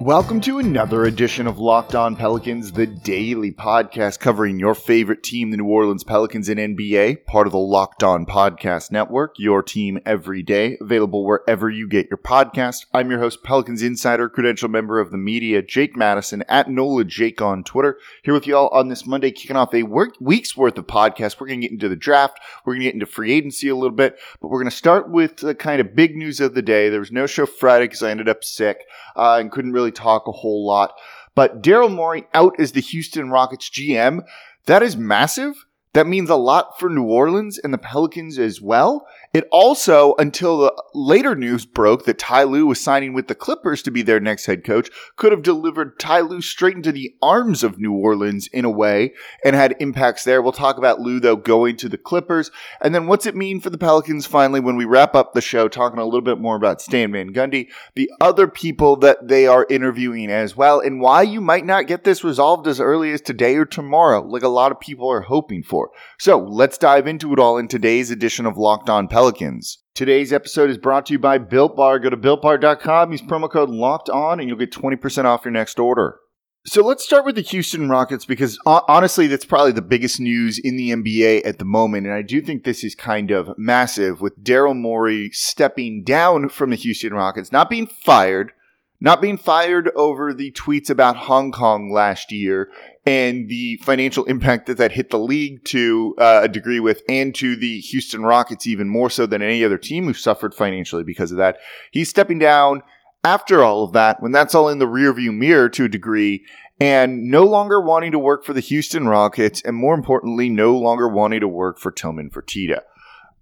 Welcome to another edition of Locked On Pelicans, the daily podcast covering your favorite team, the New Orleans Pelicans and NBA, part of the Locked On Podcast Network, your team every day, available wherever you get your podcast. I'm your host, Pelicans insider, credentialed member of the media, Jake Madison, at Nola Jake on Twitter, here with you all on this Monday, kicking off a week's worth of podcasts. We're going to get into the draft, we're going to get into free agency a little bit, but we're going to start with the kind of big news of the day. There was no show Friday because I ended up sick and couldn't really talk a whole lot, but Daryl Morey out as the Houston Rockets GM. That is massive. That means a lot for New Orleans and the Pelicans as well. It also, until the later news broke that Ty Lue was signing with the Clippers to be their next head coach, could have delivered Ty Lue straight into the arms of New Orleans in a way and had impacts there. We'll talk about Lue, though, going to the Clippers. And then what's it mean for the Pelicans finally when we wrap up the show, talking a little bit more about Stan Van Gundy, the other people that they are interviewing as well, and why you might not get this resolved as early as today or tomorrow, like a lot of people are hoping for. So let's dive into it all in today's edition of Locked On Pelicans. Today's episode is brought to you by Built Bar. Go to BiltBar.com, use promo code LOCKEDON, and you'll get 20% off your next order. So let's start with the Houston Rockets because honestly, that's probably the biggest news in the NBA at the moment. And I do think this is kind of massive with Daryl Morey stepping down from the Houston Rockets, not being fired over the tweets about Hong Kong last year and the financial impact that hit the league to a degree with, and to the Houston Rockets even more so than any other team who suffered financially because of that. He's stepping down after all of that, when that's all in the rearview mirror to a degree, and no longer wanting to work for the Houston Rockets, and more importantly, no longer wanting to work for Tilman Fertitta.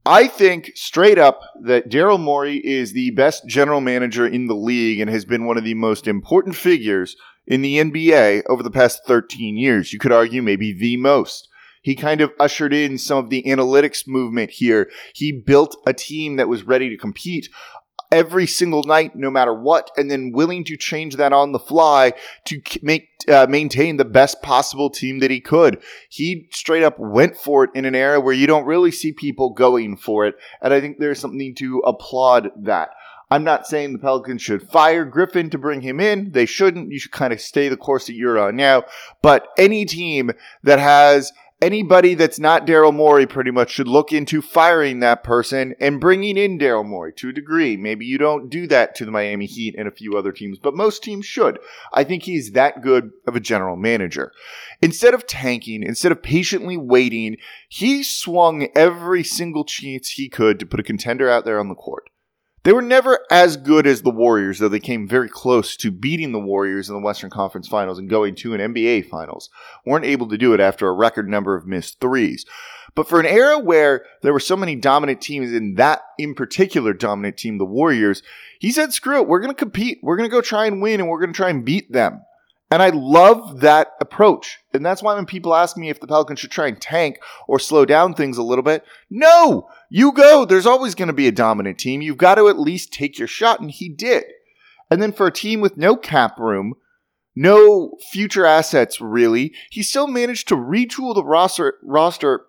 I think straight up that Daryl Morey is the best general manager in the league and has been one of the most important figures in the NBA over the past 13 years. You could argue maybe the most. He kind of ushered in some of the analytics movement here. He built a team that was ready to compete every single night, no matter what, and then willing to change that on the fly to maintain the best possible team that he could. He straight up went for it in an era where you don't really see people going for it, and I think there's something to applaud that. I'm not saying the Pelicans should fire Griffin to bring him in. They shouldn't. You should kind of stay the course that you're on now. But any team that has anybody that's not Daryl Morey pretty much should look into firing that person and bringing in Daryl Morey to a degree. Maybe you don't do that to the Miami Heat and a few other teams, but most teams should. I think he's that good of a general manager. Instead of tanking, instead of patiently waiting, he swung every single chance he could to put a contender out there on the court. They were never as good as the Warriors, though they came very close to beating the Warriors in the Western Conference Finals and going to an NBA Finals. Weren't able to do it after a record number of missed threes. But for an era where there were so many dominant teams, and that in particular dominant team, the Warriors, he said, screw it, we're going to compete. We're going to go try and win, and we're going to try and beat them. And I love that approach. And that's why when people ask me if the Pelicans should try and tank or slow down things a little bit, no, you go. There's always going to be a dominant team. You've got to at least take your shot, and he did. And then for a team with no cap room, no future assets really, he still managed to retool the roster,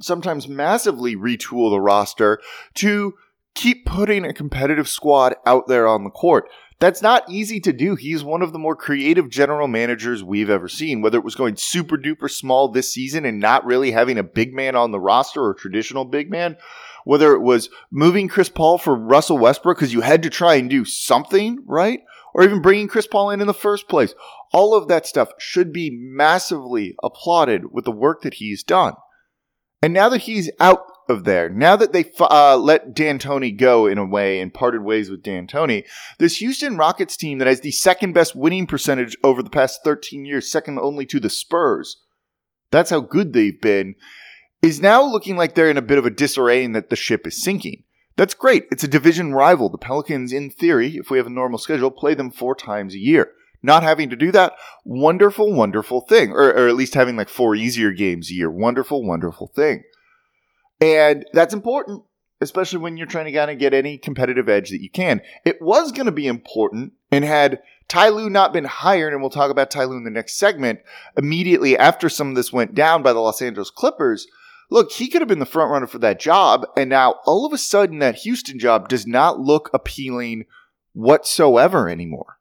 sometimes massively retool the roster, to keep putting a competitive squad out there on the court. That's not easy to do. He's one of the more creative general managers we've ever seen, whether it was going super duper small this season and not really having a big man on the roster or traditional big man, whether it was moving Chris Paul for Russell Westbrook because you had to try and do something, right? Or even bringing Chris Paul in the first place. All of that stuff should be massively applauded with the work that he's done. And now that he's out of there, now that they let D'Antoni go in a way and parted ways with D'Antoni, this Houston Rockets team that has the second best winning percentage over the past 13 years, second only to the Spurs, that's how good they've been, is now looking like they're in a bit of a disarray and that the ship is sinking. That's great. It's a division rival. The Pelicans, in theory, if we have a normal schedule, play them 4 times a year. Not having to do that, wonderful, wonderful thing. Or at least having like 4 easier games a year. Wonderful, wonderful thing. And that's important. especially when you're trying to kind of get any competitive edge that you can. It was going to be important, and had Ty Lue not been hired, and we'll talk about Ty Lue in the next segment, immediately after some of this went down by the Los Angeles Clippers, look, he could have been the front runner for that job, and now all of a sudden that Houston job does not look appealing whatsoever anymore.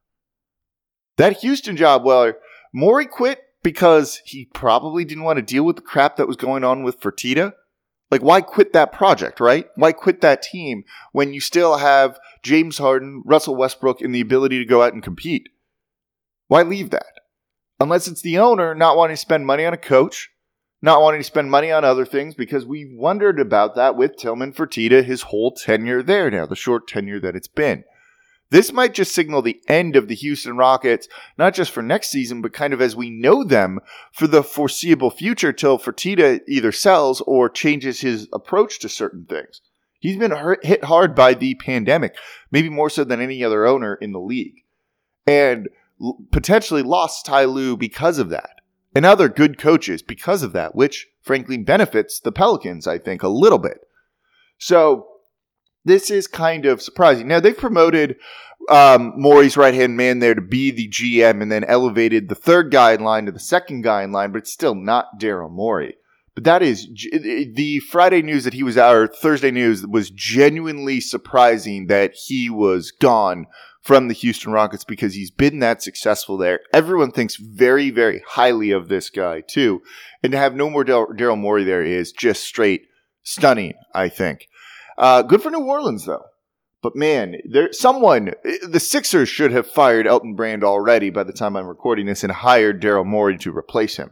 That Houston job, well, Morey quit because he probably didn't want to deal with the crap that was going on with Fertitta. Like, why quit that project, right? Why quit that team when you still have James Harden, Russell Westbrook, and the ability to go out and compete? Why leave that? Unless it's the owner not wanting to spend money on a coach, not wanting to spend money on other things, because we wondered about that with Tilman Fertitta, his whole tenure there now, the short tenure that it's been. This might just signal the end of the Houston Rockets, not just for next season, but kind of as we know them for the foreseeable future till Fertitta either sells or changes his approach to certain things. He's been hit hard by the pandemic, maybe more so than any other owner in the league, and potentially lost Ty Lue because of that, and other good coaches because of that, which frankly benefits the Pelicans, I think, a little bit. So this is kind of surprising. Now, they've promoted Morey's right-hand man there to be the GM and then elevated the third guy in line to the second guy in line, but it's still not Daryl Morey. But that is the Friday news that he was out, or Thursday news, was genuinely surprising that he was gone from the Houston Rockets because he's been that successful there. Everyone thinks very, very highly of this guy, too. And to have no more Daryl Morey there is just straight stunning, I think. Good for New Orleans, though. But, man, the Sixers should have fired Elton Brand already by the time I'm recording this and hired Daryl Morey to replace him.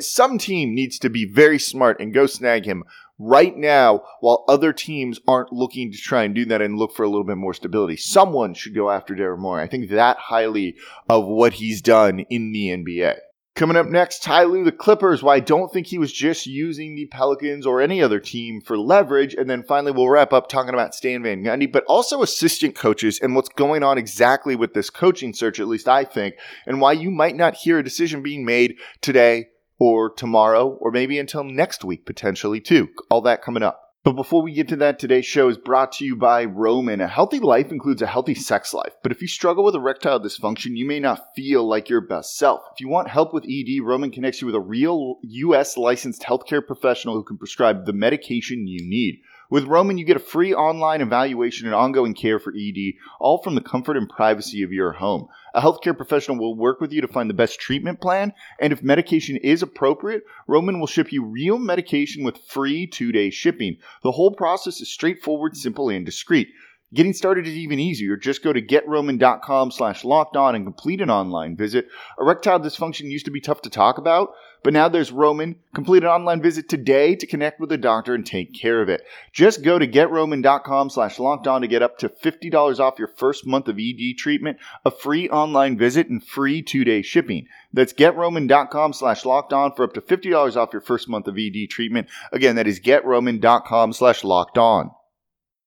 Some team needs to be very smart and go snag him right now while other teams aren't looking to try and do that and look for a little bit more stability. Someone should go after Daryl Morey. I think that highly of what he's done in the NBA. Coming up next, Ty Lue, the Clippers, why I don't think he was just using the Pelicans or any other team for leverage. And then finally, we'll wrap up talking about Stan Van Gundy, but also assistant coaches and what's going on exactly with this coaching search, at least I think, and why you might not hear a decision being made today or tomorrow or maybe until next week potentially too. All that coming up. But before we get to that, today's show is brought to you by Roman. A healthy life includes a healthy sex life, but if you struggle with erectile dysfunction, you may not feel like your best self. If you want help with ED, Roman connects you with a real U.S. licensed healthcare professional who can prescribe the medication you need. With Roman, you get a free online evaluation and ongoing care for ED, all from the comfort and privacy of your home. A healthcare professional will work with you to find the best treatment plan, and if medication is appropriate, Roman will ship you real medication with free 2-day shipping. The whole process is straightforward, simple, and discreet. Getting started is even easier. Just go to GetRoman.com/LockedOn and complete an online visit. Erectile dysfunction used to be tough to talk about, but now there's Roman. Complete an online visit today to connect with a doctor and take care of it. Just go to GetRoman.com/LockedOn to get up to $50 off your first month of ED treatment, a free online visit, and free 2-day shipping. That's GetRoman.com/LockedOn for up to $50 off your first month of ED treatment. Again, that is GetRoman.com/LockedOn.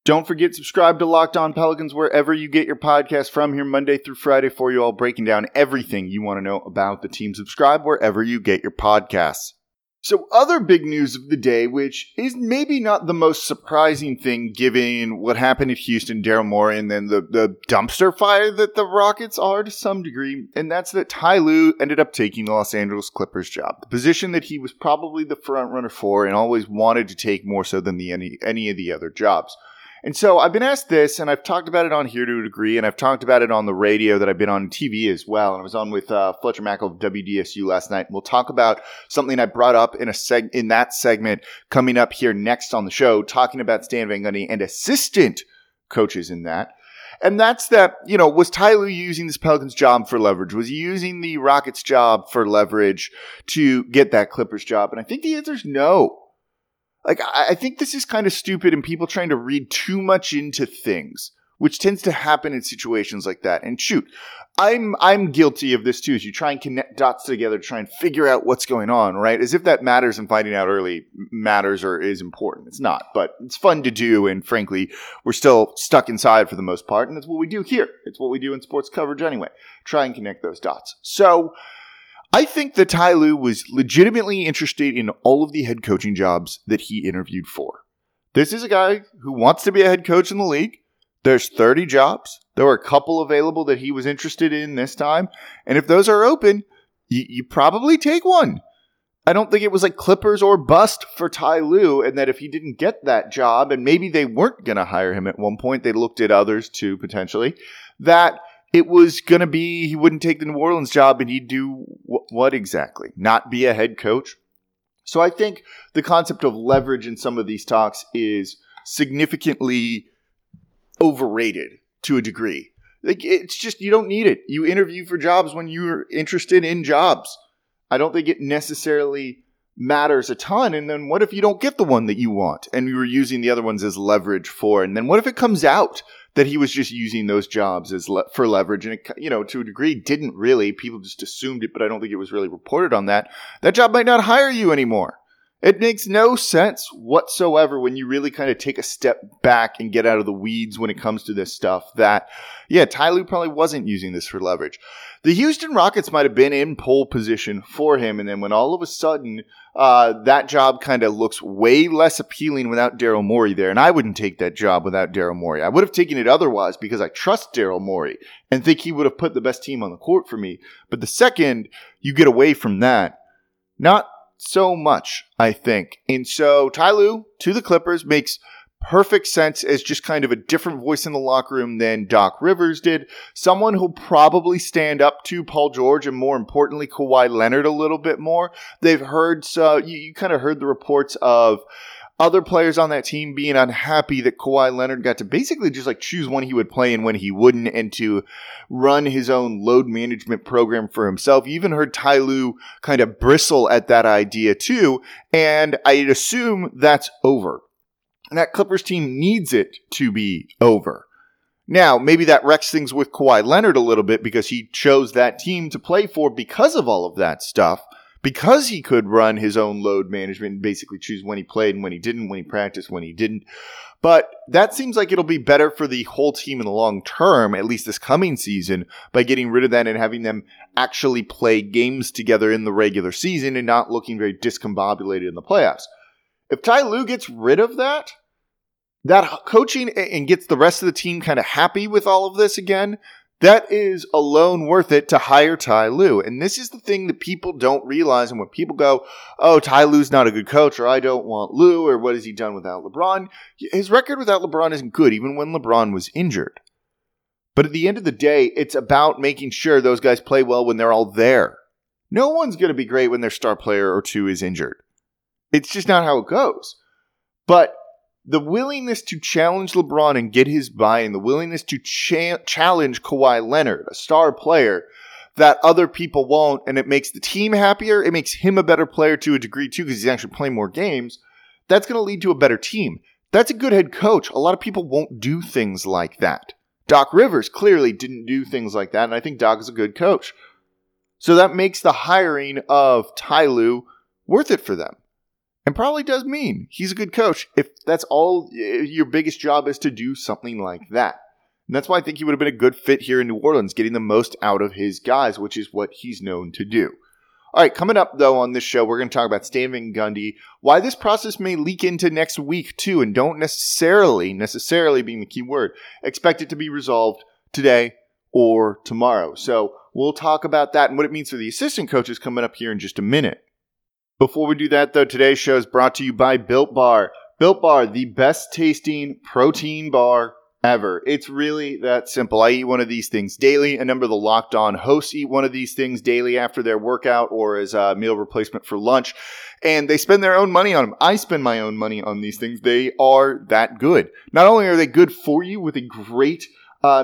Don't forget, subscribe to Locked On Pelicans wherever you get your podcast from, here Monday through Friday for you all, breaking down everything you want to know about the team. Subscribe wherever you get your podcasts. So other big news of the day, which is maybe not the most surprising thing given what happened at Houston, Daryl Morey, and then the dumpster fire that the Rockets are to some degree, and that's that Ty Lue ended up taking the Los Angeles Clippers job, the position that he was probably the front runner for and always wanted to take more so than any of the other jobs. And so I've been asked this, and I've talked about it on here to a degree, and I've talked about it on the radio that I've been on TV as well. And I was on with Fletcher Mackel of WDSU last night. And we'll talk about something I brought up in that segment coming up here next on the show, talking about Stan Van Gundy and assistant coaches in that. And that's that, you know, was Ty Lue using this Pelicans job for leverage? Was he using the Rockets job for leverage to get that Clippers job? And I think the answer is no. Like, I think this is kind of stupid and people trying to read too much into things, which tends to happen in situations like that. And shoot, I'm guilty of this too, as you try and connect dots together to try and figure out what's going on, right? As if that matters and finding out early matters or is important. It's not, but it's fun to do. And frankly, we're still stuck inside for the most part. And that's what we do here. It's what we do in sports coverage anyway. Try and connect those dots. So I think that Ty Lue was legitimately interested in all of the head coaching jobs that he interviewed for. This is a guy who wants to be a head coach in the league. There's 30 jobs. There were a couple available that he was interested in this time. And if those are open, you probably take one. I don't think it was like Clippers or bust for Ty Lue, and that if he didn't get that job, and maybe they weren't going to hire him at one point, they looked at others too, potentially, that it was going to be he wouldn't take the New Orleans job, and he'd do what exactly? Not be a head coach? So I think the concept of leverage in some of these talks is significantly overrated to a degree. Like, it's just, you don't need it. You interview for jobs when you're interested in jobs. I don't think it necessarily matters a ton. And then what if you don't get the one that you want and you were using the other ones as leverage for? And then what if it comes out that he was just using those jobs as for leverage? And it, you know, to a degree, didn't really. People just assumed it, but I don't think it was really reported on that. That job might not hire you anymore. It makes no sense whatsoever when you really kind of take a step back and get out of the weeds when it comes to this stuff that, yeah, Ty Lue probably wasn't using this for leverage. The Houston Rockets might have been in pole position for him, and then when all of a sudden that job kind of looks way less appealing without Daryl Morey there, and I wouldn't take that job without Daryl Morey. I would have taken it otherwise because I trust Daryl Morey and think he would have put the best team on the court for me. But the second you get away from that, not so much, I think. And so Ty Lue to the Clippers makes perfect sense as just kind of a different voice in the locker room than Doc Rivers did. Someone who'll probably stand up to Paul George and, more importantly, Kawhi Leonard a little bit more. They've heard, so you kind of heard the reports of other players on that team being unhappy that Kawhi Leonard got to basically just like choose when he would play and when he wouldn't, and to run his own load management program for himself. You even heard Ty Lue kind of bristle at that idea too, and I'd assume that's over. And that Clippers team needs it to be over. Now, maybe that wrecks things with Kawhi Leonard a little bit because he chose that team to play for because of all of that stuff. Because he could run his own load management and basically choose when he played and when he didn't, when he practiced, when he didn't. But that seems like it'll be better for the whole team in the long term, at least this coming season, by getting rid of that and having them actually play games together in the regular season and not looking very discombobulated in the playoffs. If Ty Lue gets rid of that coaching and gets the rest of the team kind of happy with all of this again, that is alone worth it to hire Ty Lue. And this is the thing that people don't realize. And when people go, oh, Ty Lue's not a good coach, or I don't want Lue, or what has he done without LeBron? His record without LeBron isn't good, even when LeBron was injured. But at the end of the day, it's about making sure those guys play well when they're all there. No one's going to be great when their star player or two is injured. It's just not how it goes. But the willingness to challenge LeBron and get his buy-in, the willingness to challenge Kawhi Leonard, a star player, that other people won't, and it makes the team happier, it makes him a better player to a degree too, because he's actually playing more games, that's going to lead to a better team. That's a good head coach. A lot of people won't do things like that. Doc Rivers clearly didn't do things like that, and I think Doc is a good coach. So that makes the hiring of Ty Lue worth it for them. And probably does mean he's a good coach if that's all your biggest job is to do something like that. And that's why I think he would have been a good fit here in New Orleans, getting the most out of his guys, which is what he's known to do. All right, coming up, though, on this show, we're going to talk about Stan Van Gundy, why this process may leak into next week, too, and don't necessarily being the key word, expect it to be resolved today or tomorrow. So we'll talk about that and what it means for the assistant coaches coming up here in just a minute. Before we do that, though, today's show is brought to you by Built Bar. Built Bar, the best tasting protein bar ever. It's really that simple. I eat one of these things daily. A number of the Locked On hosts eat one of these things daily after their workout or as a meal replacement for lunch. And they spend their own money on them. I spend my own money on these things. They are that good. Not only are they good for you with a great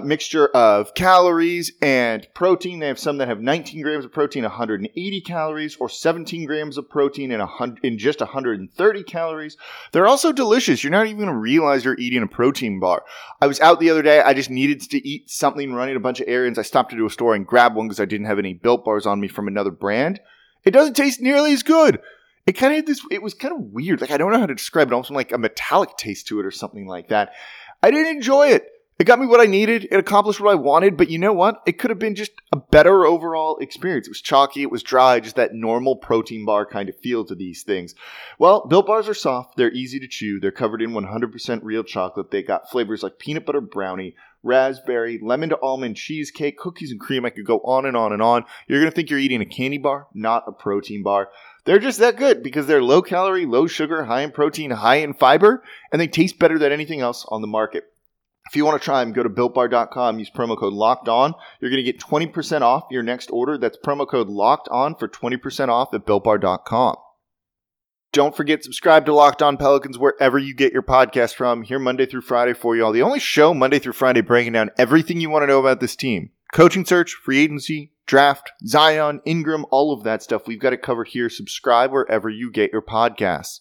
mixture of calories and protein. They have some that have 19 grams of protein, 180 calories, or 17 grams of protein and just 130 calories. They're also delicious. You're not even going to realize you're eating a protein bar. I was out the other day. I just needed to eat something, running a bunch of errands. I stopped into a store and grabbed one because I didn't have any Built Bars on me from another brand. It doesn't taste nearly as good. It kind of had this, it was kind of weird. Like, I don't know how to describe it. Almost like a metallic taste to it or something like that. I didn't enjoy it. It got me what I needed. It accomplished what I wanted. But you know what? It could have been just a better overall experience. It was chalky. It was dry. Just that normal protein bar kind of feel to these things. Well, Built Bars are soft. They're easy to chew. They're covered in 100% real chocolate. They got flavors like peanut butter brownie, raspberry, lemon to almond cheesecake, cookies and cream. I could go on and on and on. You're going to think you're eating a candy bar, not a protein bar. They're just that good because they're low calorie, low sugar, high in protein, high in fiber, and they taste better than anything else on the market. If you want to try them, go to BiltBar.com, use promo code LOCKEDON. You're going to get 20% off your next order. That's promo code LOCKEDON for 20% off at BiltBar.com. Don't forget, subscribe to Locked On Pelicans wherever you get your podcast from. Here Monday through Friday for y'all. The only show Monday through Friday breaking down everything you want to know about this team. Coaching search, free agency, draft, Zion, Ingram, all of that stuff. We've got it covered here. Subscribe wherever you get your podcasts.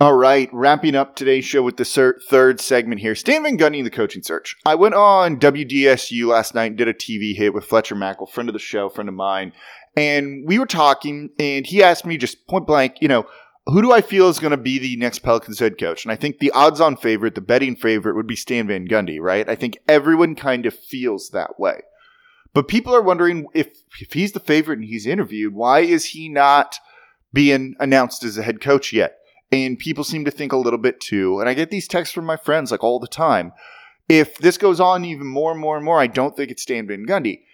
All right, wrapping up today's show with the third segment here. Stan Van Gundy and the coaching search. I went on WDSU last night and did a TV hit with Fletcher Mackel, friend of the show, friend of mine. And we were talking, and he asked me just point blank, who do I feel is going to be the next Pelicans head coach? And I think the odds-on favorite, the betting favorite, would be Stan Van Gundy, right? I think everyone kind of feels that way. But people are wondering if he's the favorite and he's interviewed, why is he not being announced as a head coach yet? And people seem to think a little bit too. And I get these texts from my friends like all the time. If this goes on even more and more and more, I don't think it's Stan Van Gundy.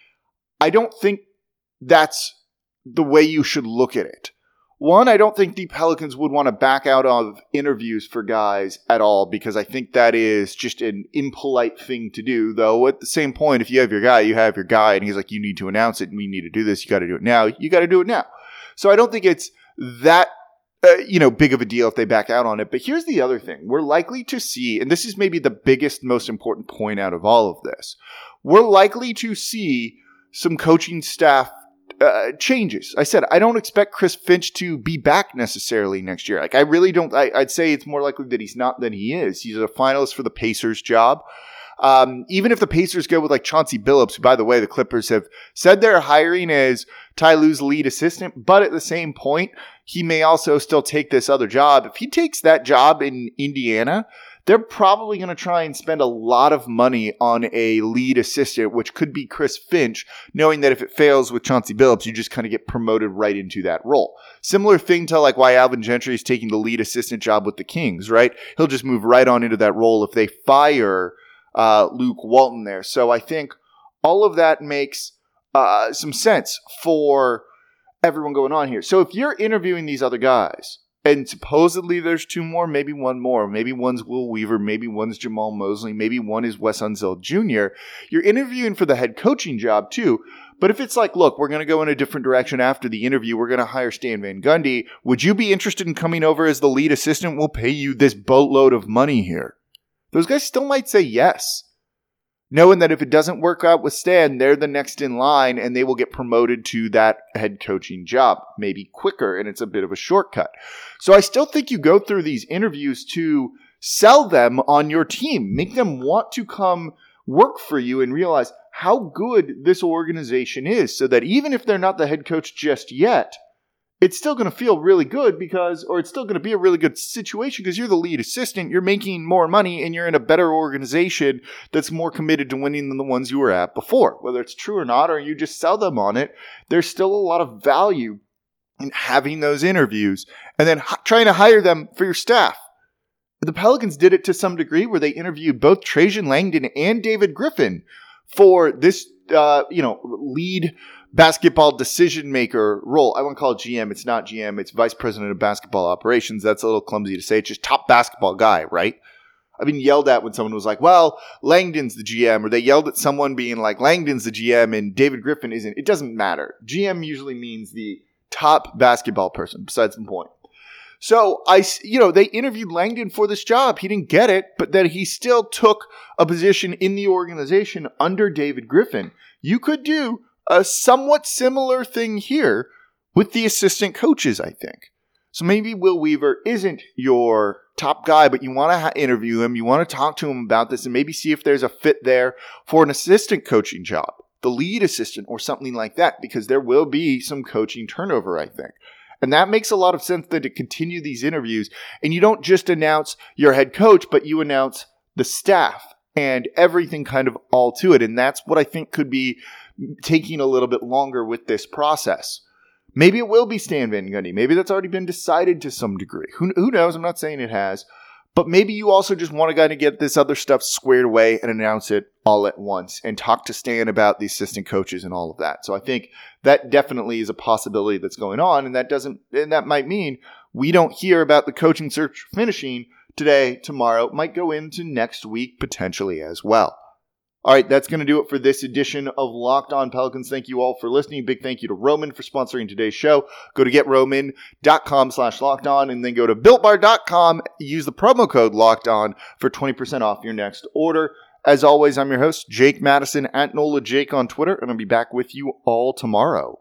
I don't think that's the way you should look at it. One, I don't think the Pelicans would want to back out of interviews for guys at all because I think that is just an impolite thing to do. Though at the same point, if you have your guy, and he's like, you need to announce it and we need to do this. You got to do it now. You got to do it now. So I don't think it's that, big of a deal if they back out on it. But here's the other thing. We're likely to see, and this is maybe the biggest, most important point out of all of this. We're likely to see some coaching staff changes. I said, I don't expect Chris Finch to be back necessarily next year. Like, I really don't. I'd say it's more likely that he's not than he is. He's a finalist for the Pacers job. Even if the Pacers go with like Chauncey Billups, who, by the way, the Clippers have said they're hiring as Ty Lue's lead assistant, but at the same point, he may also still take this other job. If he takes that job in Indiana, they're probably going to try and spend a lot of money on a lead assistant, which could be Chris Finch, knowing that if it fails with Chauncey Billups, you just kind of get promoted right into that role. Similar thing to like why Alvin Gentry is taking the lead assistant job with the Kings, right? He'll just move right on into that role if they fire Luke Walton there. So I think all of that makes some sense for everyone going on here. So if you're interviewing these other guys, and supposedly there's two more, maybe one more. Maybe one's Will Weaver, maybe one's Jamal Mosley, maybe one is Wes Unseld Jr. You're interviewing for the head coaching job too. But if it's like, look, we're going to go in a different direction after the interview, we're going to hire Stan Van Gundy, would you be interested in coming over as the lead assistant? We'll pay you this boatload of money here. Those guys still might say yes, knowing that if it doesn't work out with Stan, they're the next in line and they will get promoted to that head coaching job, maybe quicker, and it's a bit of a shortcut. So I still think you go through these interviews to sell them on your team, make them want to come work for you and realize how good this organization is so that even if they're not the head coach just yet, it's still going to feel really good or it's still going to be a really good situation because you're the lead assistant, you're making more money, and you're in a better organization that's more committed to winning than the ones you were at before. Whether it's true or not, or you just sell them on it, there's still a lot of value in having those interviews and then trying to hire them for your staff. The Pelicans did it to some degree where they interviewed both Trajan Langdon and David Griffin for this lead basketball decision maker role. I won't call it GM. It's not GM. It's vice president of basketball operations. That's a little clumsy to say. It's just top basketball guy, right? I've been yelled at when someone was like, well, Langdon's the GM, or they yelled at someone being like, Langdon's the GM and David Griffin isn't. It doesn't matter. GM usually means the top basketball person, besides the point. So they interviewed Langdon for this job. He didn't get it, but then he still took a position in the organization under David Griffin. You could do a somewhat similar thing here with the assistant coaches, I think. So maybe Will Weaver isn't your top guy, but you want to interview him. You want to talk to him about this and maybe see if there's a fit there for an assistant coaching job, the lead assistant or something like that, because there will be some coaching turnover, I think. And that makes a lot of sense to continue these interviews. And you don't just announce your head coach, but you announce the staff and everything kind of all to it. And that's what I think could be taking a little bit longer with this process. Maybe it will be Stan Van Gundy. Maybe that's already been decided to some degree. Who knows? I'm not saying it has. But maybe you also just want to kind of get this other stuff squared away and announce it all at once and talk to Stan about the assistant coaches and all of that. So I think that definitely is a possibility that's going on, and that might mean we don't hear about the coaching search finishing today, tomorrow. It might go into next week potentially as well. All right, that's going to do it for this edition of Locked On Pelicans. Thank you all for listening. Big thank you to Roman for sponsoring today's show. Go to GetRoman.com/LockedOn and then go to BiltBar.com. Use the promo code LockedOn for 20% off your next order. As always, I'm your host, Jake Madison, at Nola Jake on Twitter, and I'll be back with you all tomorrow.